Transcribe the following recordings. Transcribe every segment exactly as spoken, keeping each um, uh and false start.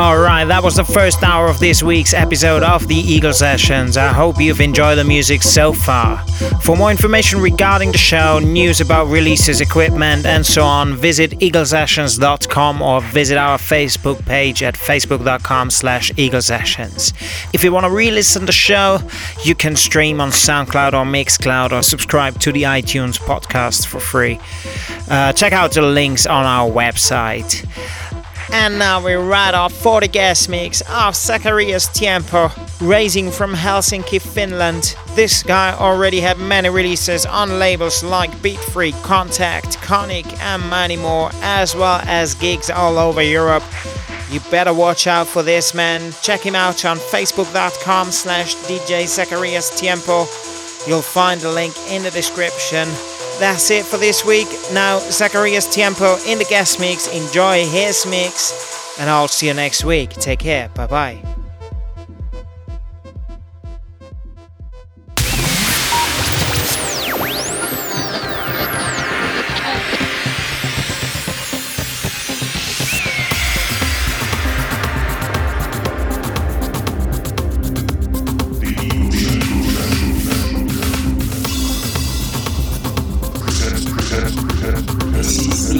Alright, that was the first hour of this week's episode of the Eagle Sessions. I hope you've enjoyed the music so far. For more information regarding the show, news about releases, equipment and so on, visit eagle sessions dot com or visit our Facebook page at facebook dot com slash eagle sessions. If you want to re-listen the show, you can stream on SoundCloud or MixCloud or subscribe to the iTunes podcast for free. Uh, check out the links on our website. And now we ride off for the guest mix of Zacharias Tiempo, raising from Helsinki, Finland. This guy already had many releases on labels like Beat Freak, Contact, Konik and many more, as well as gigs all over Europe. You better watch out for this man. Check him out on facebook dot com slash D J Zacharias Tiempo. You'll find the link in the description. That's it for this week. Now, Zacharias Tiempo in the guest mix. Enjoy his mix, and I'll see you next week. Take care. Bye bye. Let's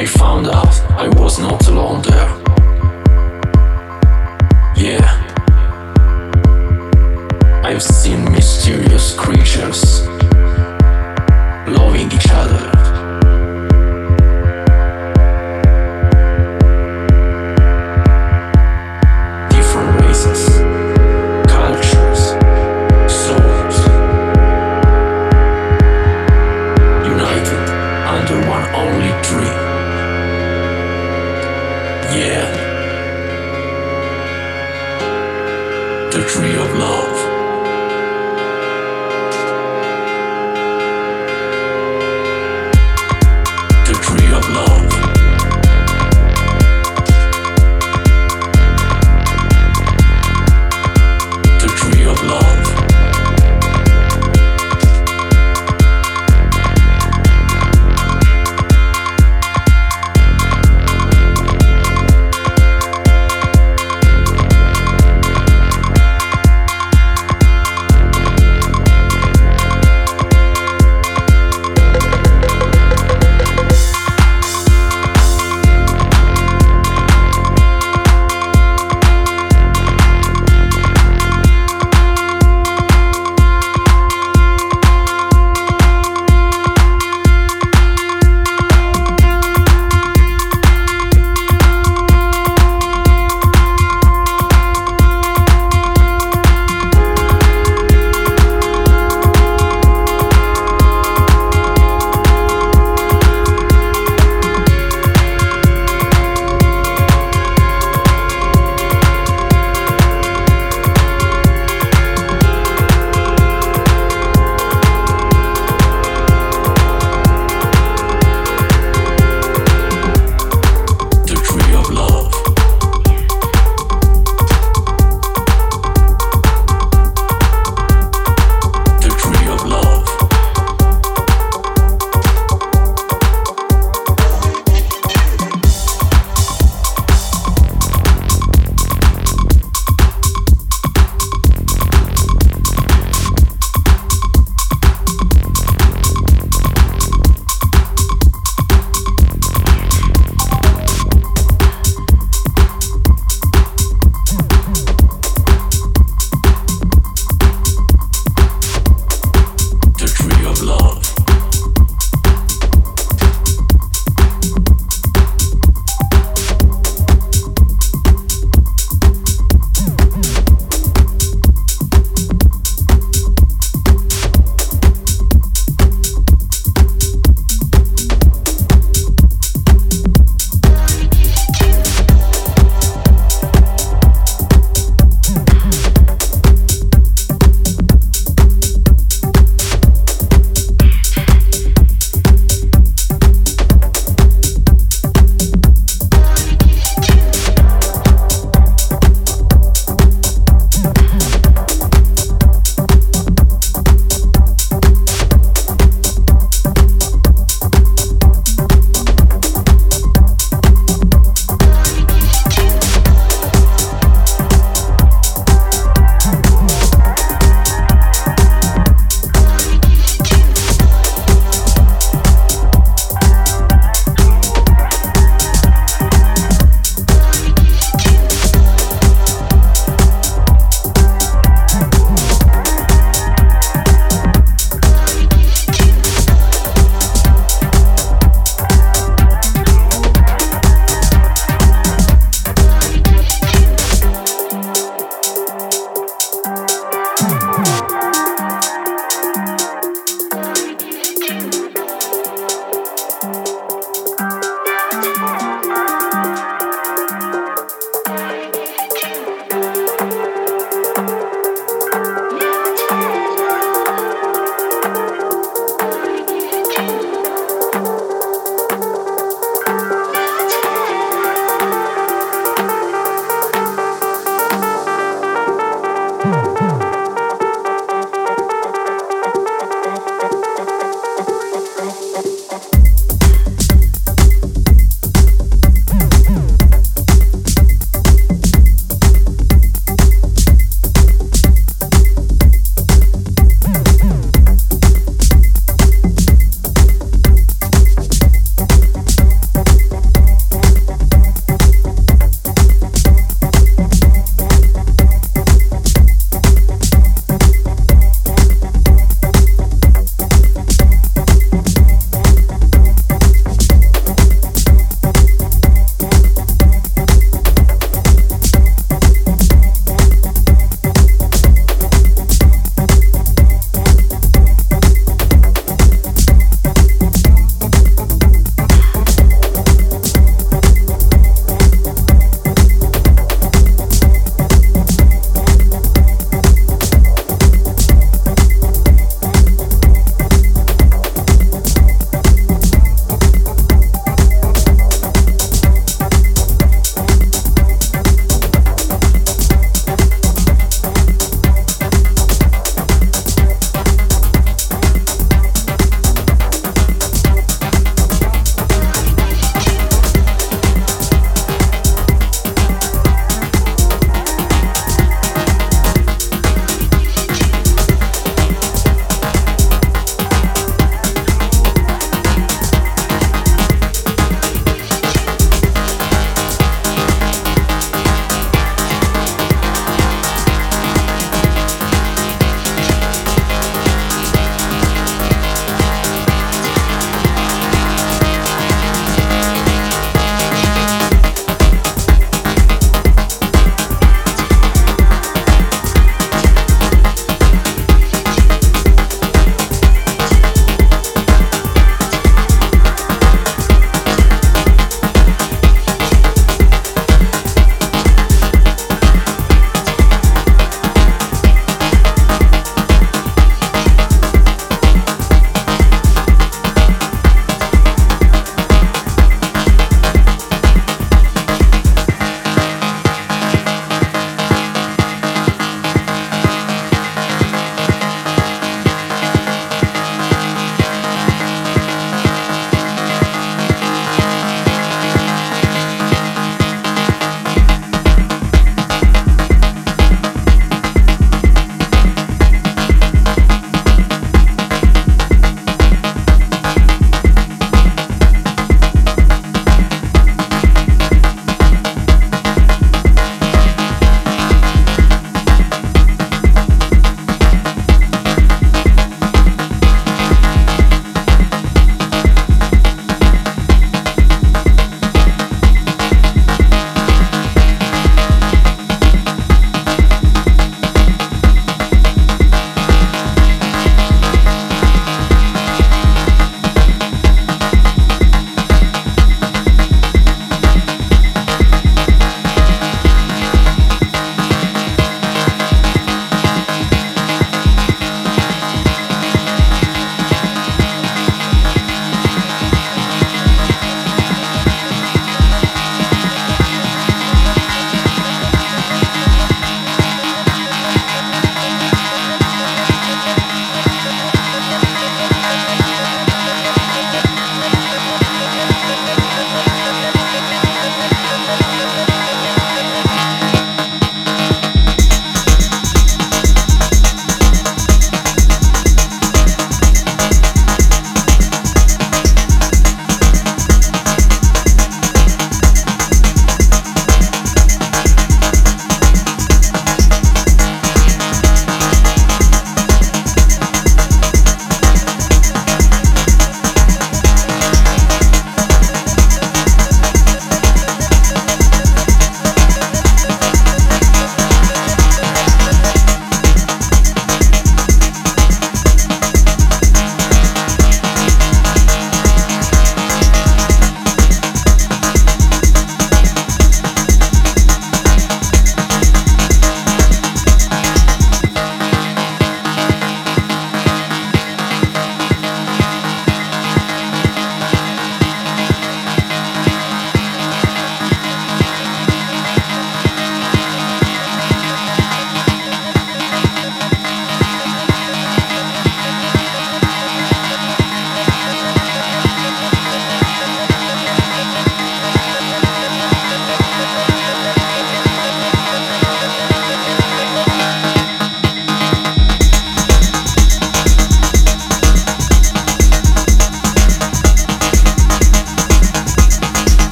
I found out I was not alone there. Yeah, I've seen mysterious creatures loving each other.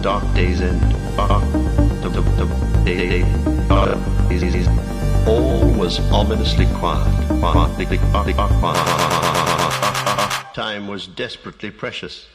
Dark day's end. Ah, uh, the the the day. was ominously quiet. Time was desperately precious.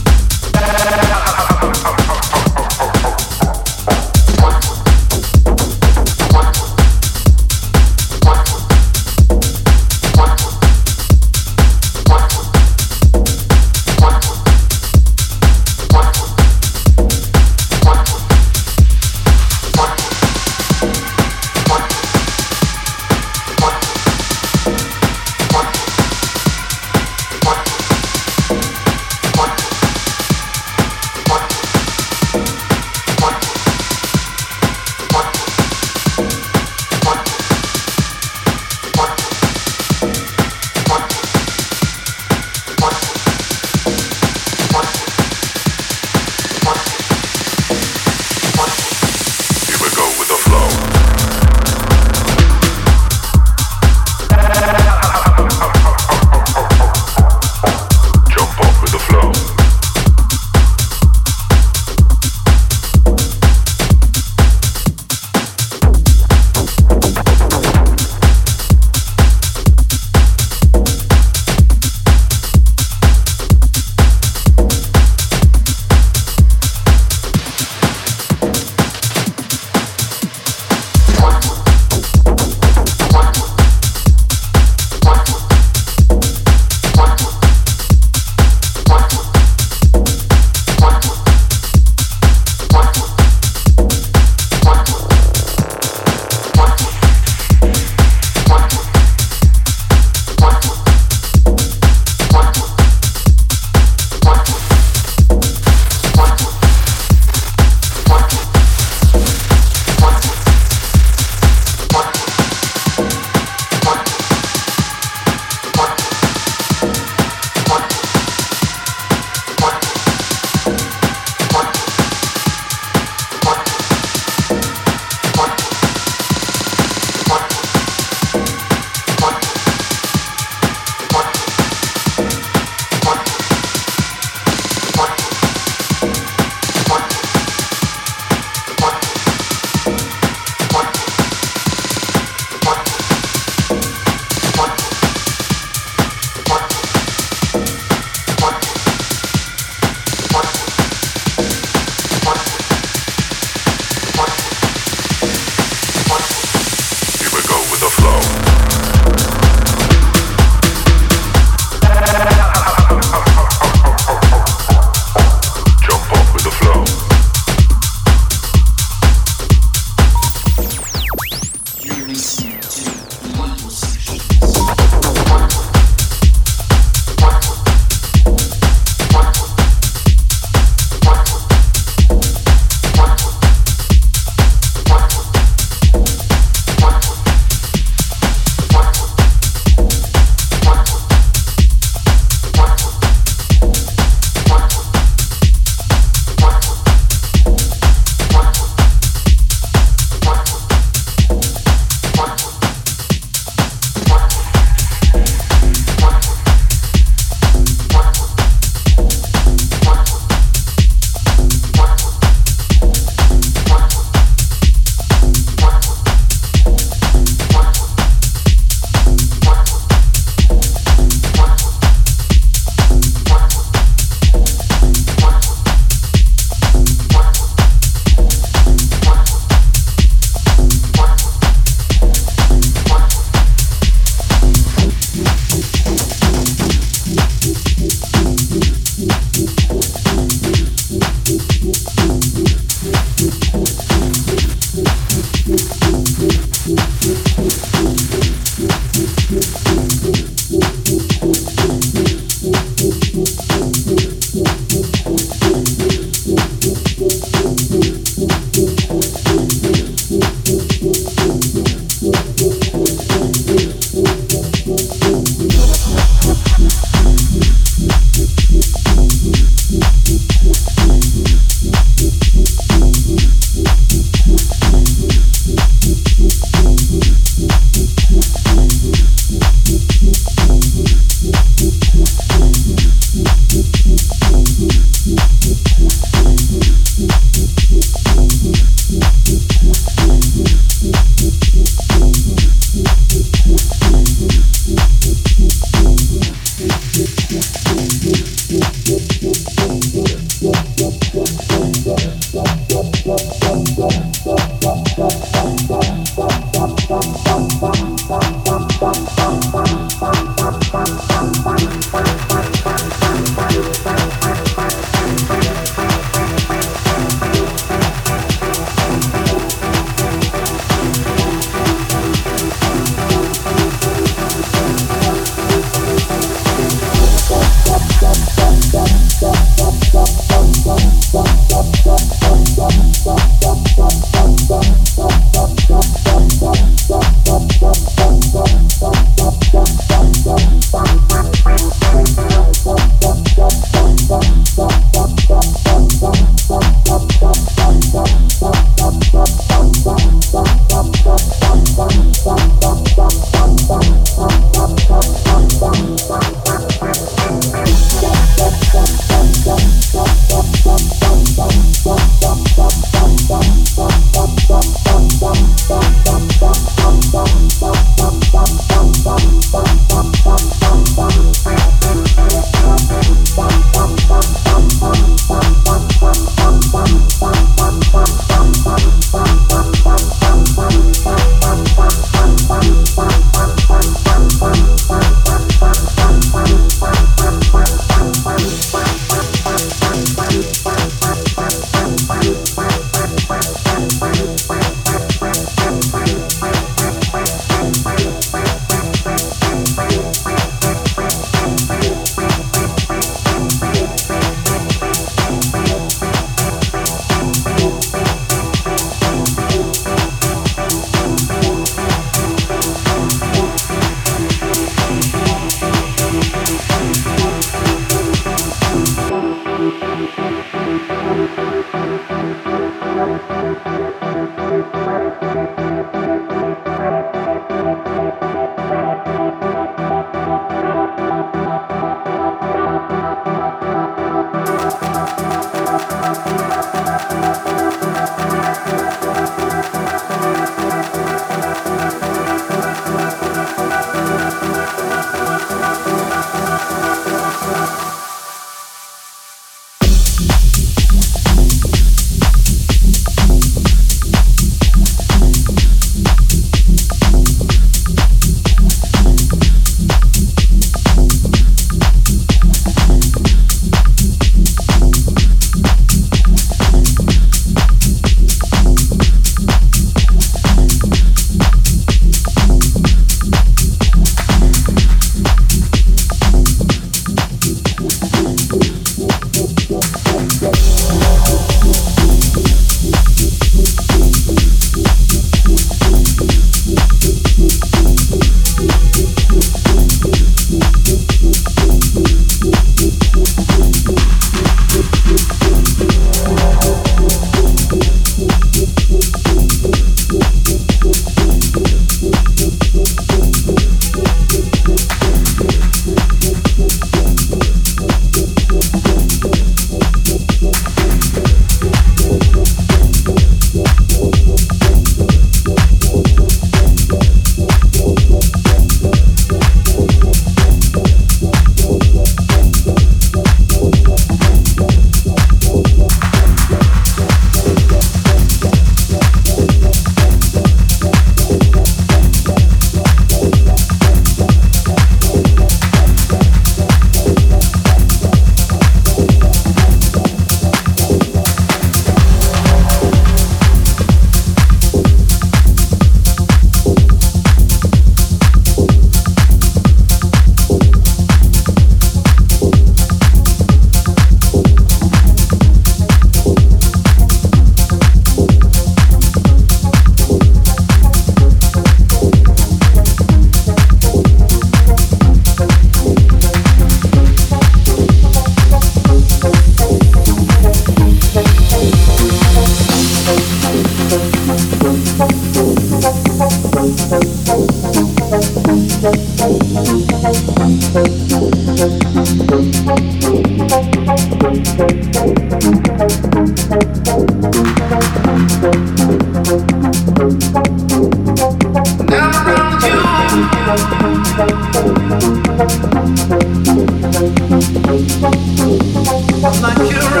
Like you're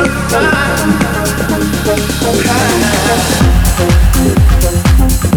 a man.